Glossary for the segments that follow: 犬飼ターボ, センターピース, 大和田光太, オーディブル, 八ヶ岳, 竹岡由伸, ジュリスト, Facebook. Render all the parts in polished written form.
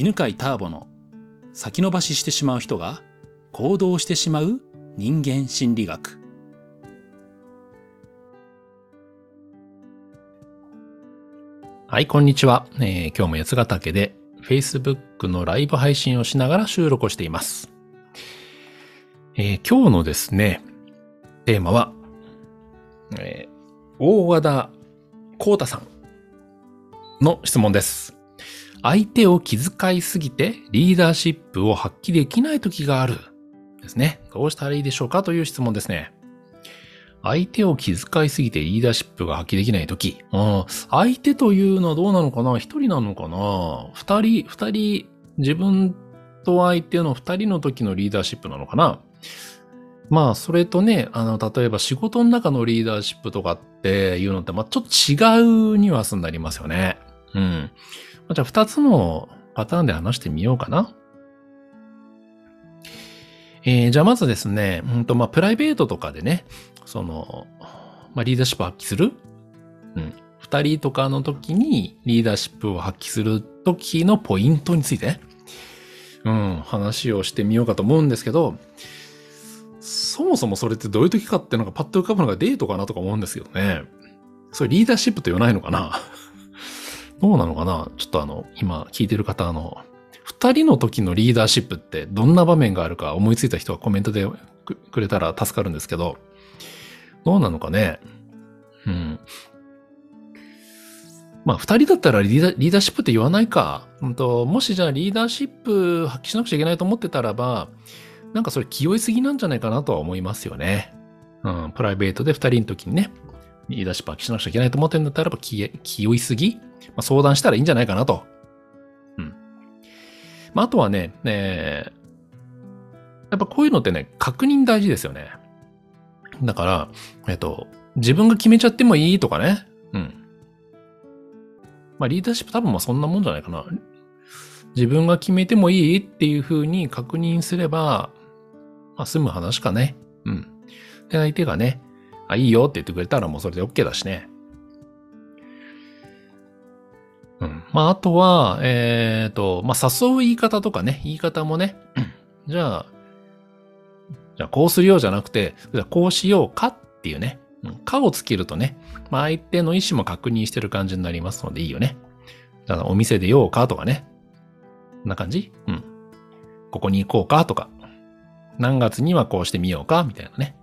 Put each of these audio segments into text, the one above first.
犬飼ターボの先延ばししてしまう人が行動してしまう人間心理学。はい、こんにちは。今日も八ヶ岳で Facebook のライブ配信をしながら収録をしています。今日のですね、テーマは、大和田光太さんの質問です。相手を気遣いすぎてリーダーシップを発揮できない時があるですね。どうしたらいいでしょうかという質問ですね。相手を気遣いすぎてリーダーシップが発揮できない時。相手というのはどうなのかな？一人なのかな？二人、自分と相手の二人の時のリーダーシップなのかな？まあ、それとね、例えば仕事の中のリーダーシップとかっていうのって、まあ、ちょっと違うニュアンスになりますよね。うん。じゃあ、二つのパターンで話してみようかな。じゃあ、まずですね、まあ、プライベートとかでね、まあ、リーダーシップを発揮する。二人とかの時にリーダーシップを発揮する時のポイントについて、話をしてみようかと思うんですけど、そもそもそれってどういう時かっていうのがパッと浮かぶのがデートかなとか思うんですけどね。それリーダーシップと言わないのかな？どうなのかな？ちょっと今聞いてる方二人の時のリーダーシップってどんな場面があるか思いついた人はコメントでくれたら助かるんですけど、どうなのかね？まあ二人だったらリーダーシップって言わないか。もしじゃあリーダーシップ発揮しなくちゃいけないと思ってたらば、なんかそれ気負いすぎなんじゃないかなとは思いますよね。プライベートで二人の時にね、リーダーシップ発揮しなくちゃいけないと思ってるんだったらば気負いすぎ、まあ、相談したらいいんじゃないかなと。まあ、あとはね、やっぱこういうのってね、確認大事ですよね。だから、自分が決めちゃってもいいとかね。まあ、リーダーシップ多分まあそんなもんじゃないかな。自分が決めてもいいっていう風に確認すれば、まあ、済む話かね。で、相手がね、あ、いいよって言ってくれたらもうそれで OK だしね。まあ、あとは、まあ、誘う言い方とかね、言い方もね、じゃあこうするようじゃなくて、じゃあこうしようかっていうね、かをつけるとね、まあ、相手の意思も確認してる感じになりますのでいいよね。だからお店出ようかとかね。こんな感じ？ここに行こうかとか。何月にはこうしてみようかみたいなね。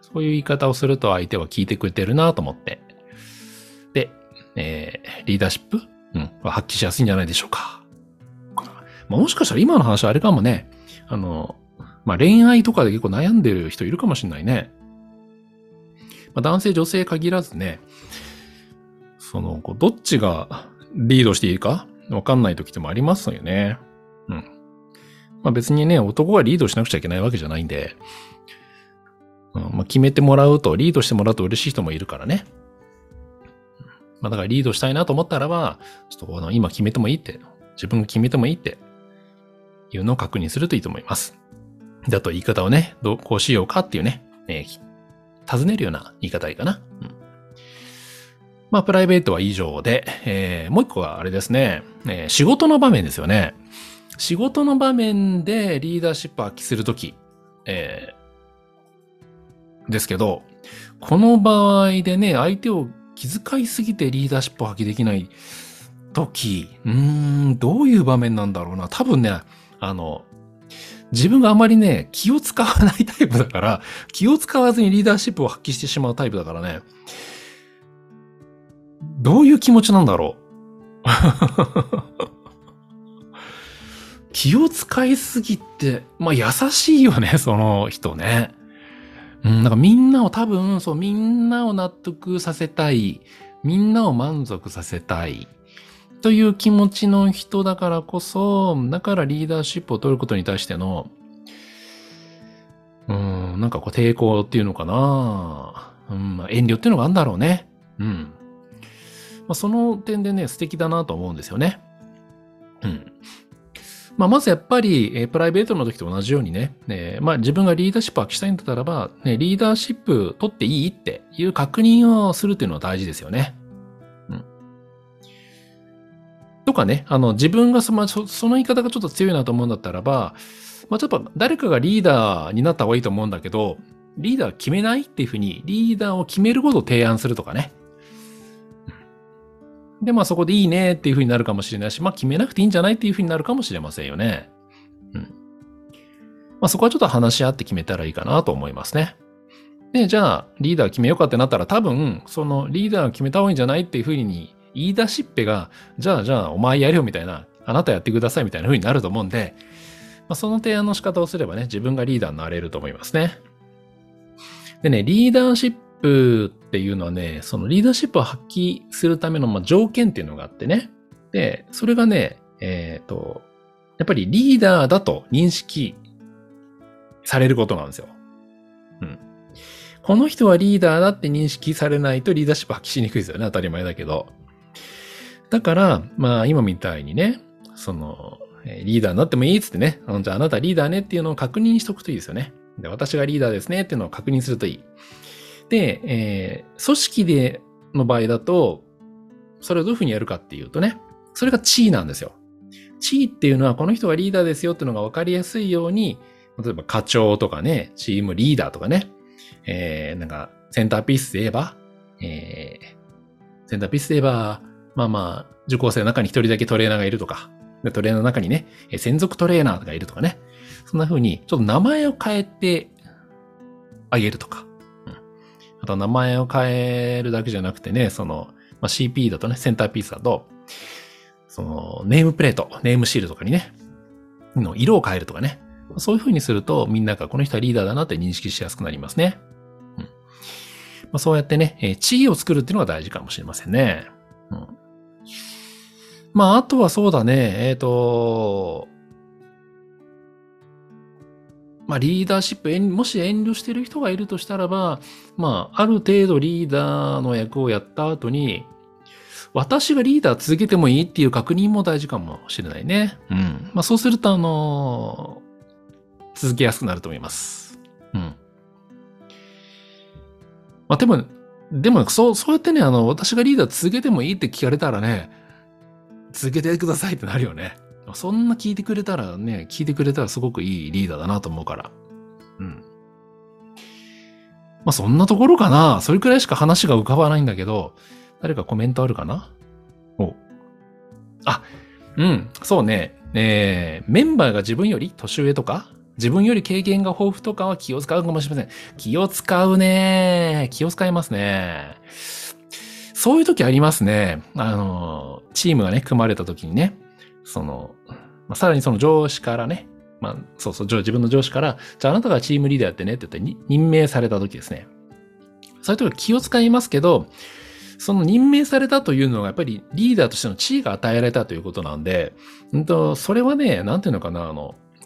そういう言い方をすると相手は聞いてくれてるなと思って。で、リーダーシップ発揮しやすいんじゃないでしょうか。まあ、もしかしたら今の話はあれかもね。まあ、恋愛とかで結構悩んでる人いるかもしれないね。まあ、男性女性限らずね、どっちがリードしていいかわかんない時ってもありますよね。まあ別にね、男がリードしなくちゃいけないわけじゃないんで、まあ決めてもらうと、リードしてもらうと嬉しい人もいるからね。まあだからリードしたいなと思ったらば、ちょっと今決めてもいいって、自分が決めてもいいっていうのを確認するといいと思います。だと言い方をね、こうしようかっていうね、尋ねるような言い方がいいかな。まあ、プライベートは以上で、もう一個はあれですね、仕事の場面ですよね。仕事の場面でリーダーシップを発揮するとき、ですけど、この場合でね、相手を気遣いすぎてリーダーシップを発揮できないとき、どういう場面なんだろうな。多分ね、自分があまりね、気を使わないタイプだから、気を使わずにリーダーシップを発揮してしまうタイプだからね、どういう気持ちなんだろう気を使いすぎて、まあ優しいよね、その人ね。なんかみんなを多分、みんなを納得させたい。みんなを満足させたい。という気持ちの人だからこそ、だからリーダーシップを取ることに対しての、なんか抵抗っていうのかな。遠慮っていうのがあるんだろうね。まあ、その点でね、素敵だなと思うんですよね。まあ、まずやっぱり、プライベートの時と同じようにね、まあ、自分がリーダーシップを発揮したいんだったらば、ね、リーダーシップ取っていいっていう確認をするっていうのは大事ですよね。かね、自分がその言い方がちょっと強いなと思うんだったらば、ちょっと誰かがリーダーになった方がいいと思うんだけど、リーダー決めないっていうふうに、リーダーを決めることを提案するとかね。で、そこでいいねっていうふうになるかもしれないし、決めなくていいんじゃないっていうふうになるかもしれませんよね。そこはちょっと話し合って決めたらいいかなと思いますね。で、じゃあ、リーダー決めようかってなったら、多分、そのリーダー決めた方がいいんじゃないっていうふうに言い出しっぺが、じゃあ、お前やるよみたいな、あなたやってくださいみたいなふうになると思うんで、その提案の仕方をすればね、自分がリーダーになれると思いますね。でね、リーダーシップっていうのはね、そのリーダーシップを発揮するための条件っていうのがあってね。で、それがね、やっぱりリーダーだと認識されることなんですよ。この人はリーダーだって認識されないとリーダーシップ発揮しにくいですよね。当たり前だけど。だから、今みたいにね、リーダーになってもいいっつってね、じゃああなたリーダーねっていうのを確認しとくといいですよね。で、私がリーダーですねっていうのを確認するといい。で、組織での場合だと、それをどういうふうにやるかっていうとね、それが地位なんですよ。地位っていうのはこの人がリーダーですよっていうのが分かりやすいように、例えば課長とかね、チームリーダーとかね、なんかセンターピースで言えば、受講生の中に一人だけトレーナーがいるとか、でトレーナーの中にね、専属トレーナーがいるとかね、そんな風にちょっと名前を変えてあげるとか、あと名前を変えるだけじゃなくてね、CP だとね、センターピースだと、ネームプレート、ネームシールとかにね、の色を変えるとかね、そういう風にするとみんながこの人はリーダーだなって認識しやすくなりますね。そうやってね、地位を作るっていうのが大事かもしれませんね。あとはそうだね、リーダーシップ、もし遠慮してる人がいるとしたらば、ある程度リーダーの役をやった後に、私がリーダー続けてもいいっていう確認も大事かもしれないね。そうすると、続けやすくなると思います。でも、そうやってね、私がリーダー続けてもいいって聞かれたらね、続けてくださいってなるよね。そんな聞いてくれたらすごくいいリーダーだなと思うから。そんなところかな。それくらいしか話が浮かばないんだけど、誰かコメントあるかな？そうね。メンバーが自分より年上とか、自分より経験が豊富とかは気を使うかもしれません。気を使うね。気を使いますね。そういう時ありますね。チームがね、組まれた時にね、さらにその上司からね、自分の上司から、じゃああなたがチームリーダーやってねって言って任命された時ですね。そういう時は気を使いますけど、その任命されたというのがやっぱりリーダーとしての地位が与えられたということなんで、それはね、なんていうのかな、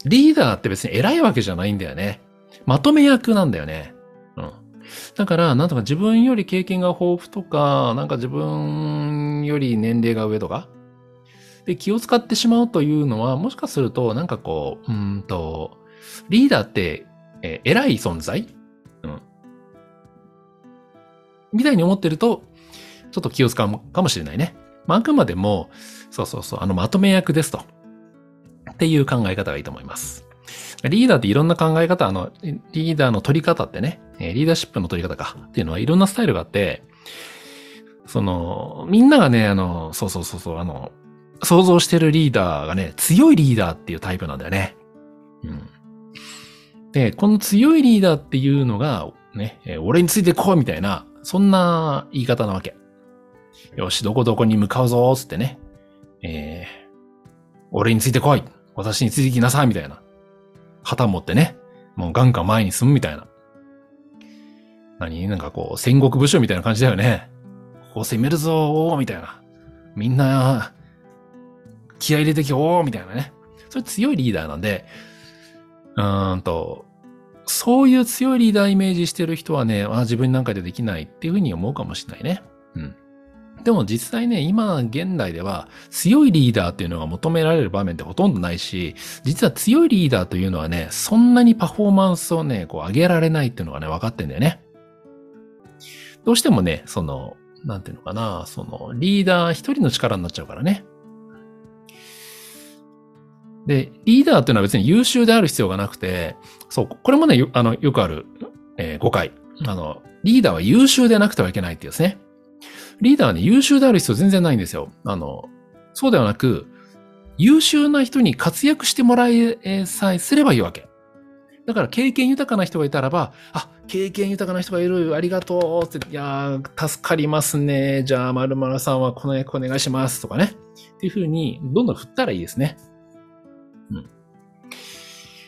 リーダーって別に偉いわけじゃないんだよね。まとめ役なんだよね。だから、なんとか自分より経験が豊富とか、なんか自分より年齢が上とか、で、気を使ってしまうというのは、もしかすると、なんかこう、リーダーって、偉い存在？みたいに思ってると、ちょっと気を使うかもしれないね。あくまでも、まとめ役ですと。っていう考え方がいいと思います。リーダーっていろんな考え方、リーダーの取り方ってね、リーダーシップの取り方か、っていうのはいろんなスタイルがあって、みんながね、想像してるリーダーがね、強いリーダーっていうタイプなんだよね。で、この強いリーダーっていうのが、ね、俺についてこいみたいな、そんな言い方なわけ。よし、どこどこに向かうぞ、つってね。俺についてこい。私についてきなさい、みたいな。旗持ってね。もうガンガン前に進むみたいな。なんかこう、戦国武将みたいな感じだよね。ここ攻めるぞ、みたいな。みんな、気合入れてきよ、みたいなね。それ強いリーダーなんで、そういう強いリーダーイメージしてる人はね、自分なんかでできないっていうふうに思うかもしれないね。でも実際ね、今現代では強いリーダーっていうのが求められる場面ってほとんどないし、実は強いリーダーというのはね、そんなにパフォーマンスをね、上げられないっていうのがね、分かってんだよね。どうしてもね、リーダー一人の力になっちゃうからね。で、リーダーというのは別に優秀である必要がなくて、そう、これもね、よくある、誤解。リーダーは優秀でなくてはいけないっていうですね。リーダーはね、優秀である必要全然ないんですよ。そうではなく、優秀な人に活躍してもらえさえすればいいわけ。だから経験豊かな人がいたらば、あ、経験豊かな人がいる、ありがとうって、いやー、助かりますね。じゃあ、〇〇さんはこの役お願いしますとかね。っていう風に、どんどん振ったらいいですね。うん。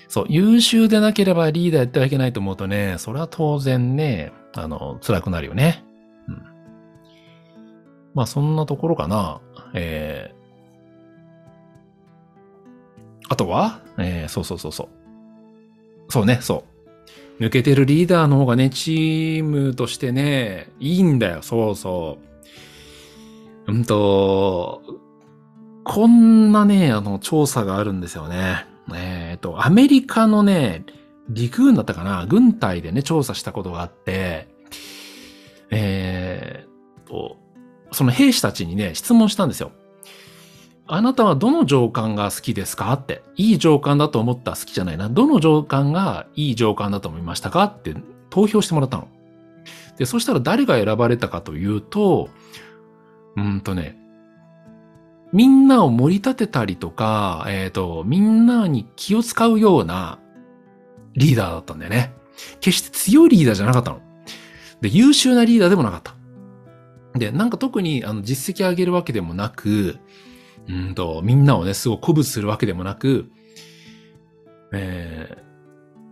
そう、優秀でなければリーダーやってはいけないと思うとね、それは当然ね、辛くなるよね。うん。まあ、そんなところかな。あとは、そうね、そう。抜けてるリーダーの方がね、チームとしてね、いいんだよ、そうそう。こんなね、調査があるんですよね。アメリカのね、陸軍だったかな、軍隊でね、調査したことがあって、その兵士たちにね、質問したんですよ。あなたはどの上官が好きですかって。いい上官だと思った、好きじゃないな。どの上官がいい上官だと思いましたかって投票してもらったの。で、そしたら誰が選ばれたかというと、みんなを盛り立てたりとか、みんなに気を使うようなリーダーだったんだよね。決して強いリーダーじゃなかったの。で、優秀なリーダーでもなかった。で、なんか特に実績上げるわけでもなく、みんなをね、すごい鼓舞するわけでもなく、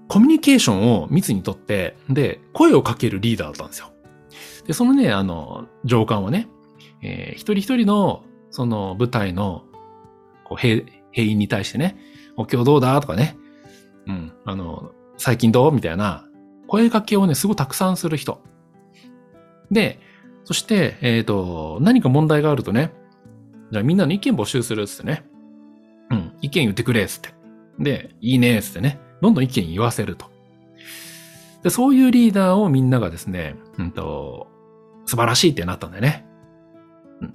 コミュニケーションを密にとって、で、声をかけるリーダーだったんですよ。で、そのね、上官はね、一人一人の、その部隊の、兵員に対してね、今日どうだとかね、最近どうみたいな、声かけをね、すごいたくさんする人。で、そして、何か問題があるとね、じゃあみんなの意見募集するっつってね。うん。意見言ってくれっつって。で、いいねっつってね。どんどん意見言わせると。で、そういうリーダーをみんながですね、素晴らしいってなったんだよね。うん。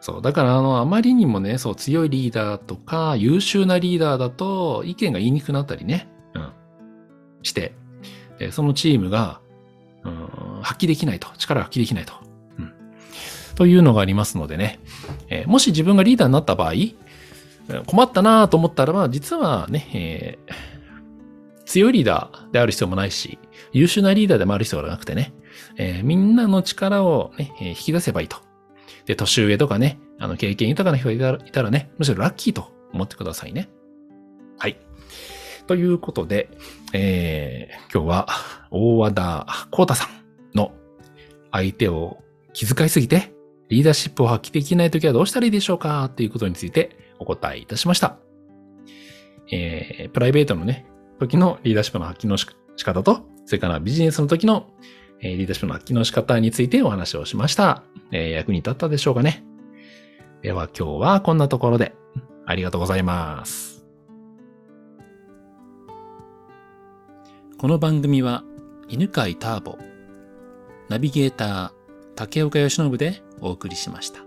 そう。だからあまりにもね、そう、強いリーダーとか、優秀なリーダーだと、意見が言いにくくなったりね。うん。して。で、そのチームが、発揮できないと。力が発揮できないと。というのがありますのでね、もし自分がリーダーになった場合、困ったなぁと思ったらば、実はね、強いリーダーである必要もないし、優秀なリーダーでもある必要がなくてね、みんなの力を、ね、引き出せばいいと。で、年上とかね、経験豊かな人がいたらね、むしろラッキーと思ってくださいね。はい。ということで、今日は大和田光太さんの相手を気遣いすぎて、リーダーシップを発揮できないときはどうしたらいいでしょうかということについてお答えいたしました。プライベートのね、時のリーダーシップの発揮の仕方と、それからビジネスの時のリーダーシップの発揮の仕方についてお話をしました。役に立ったでしょうかね。では今日はこんなところで、ありがとうございます。この番組は、犬飼ターボ、ナビゲーター、竹岡由伸でお送りしました。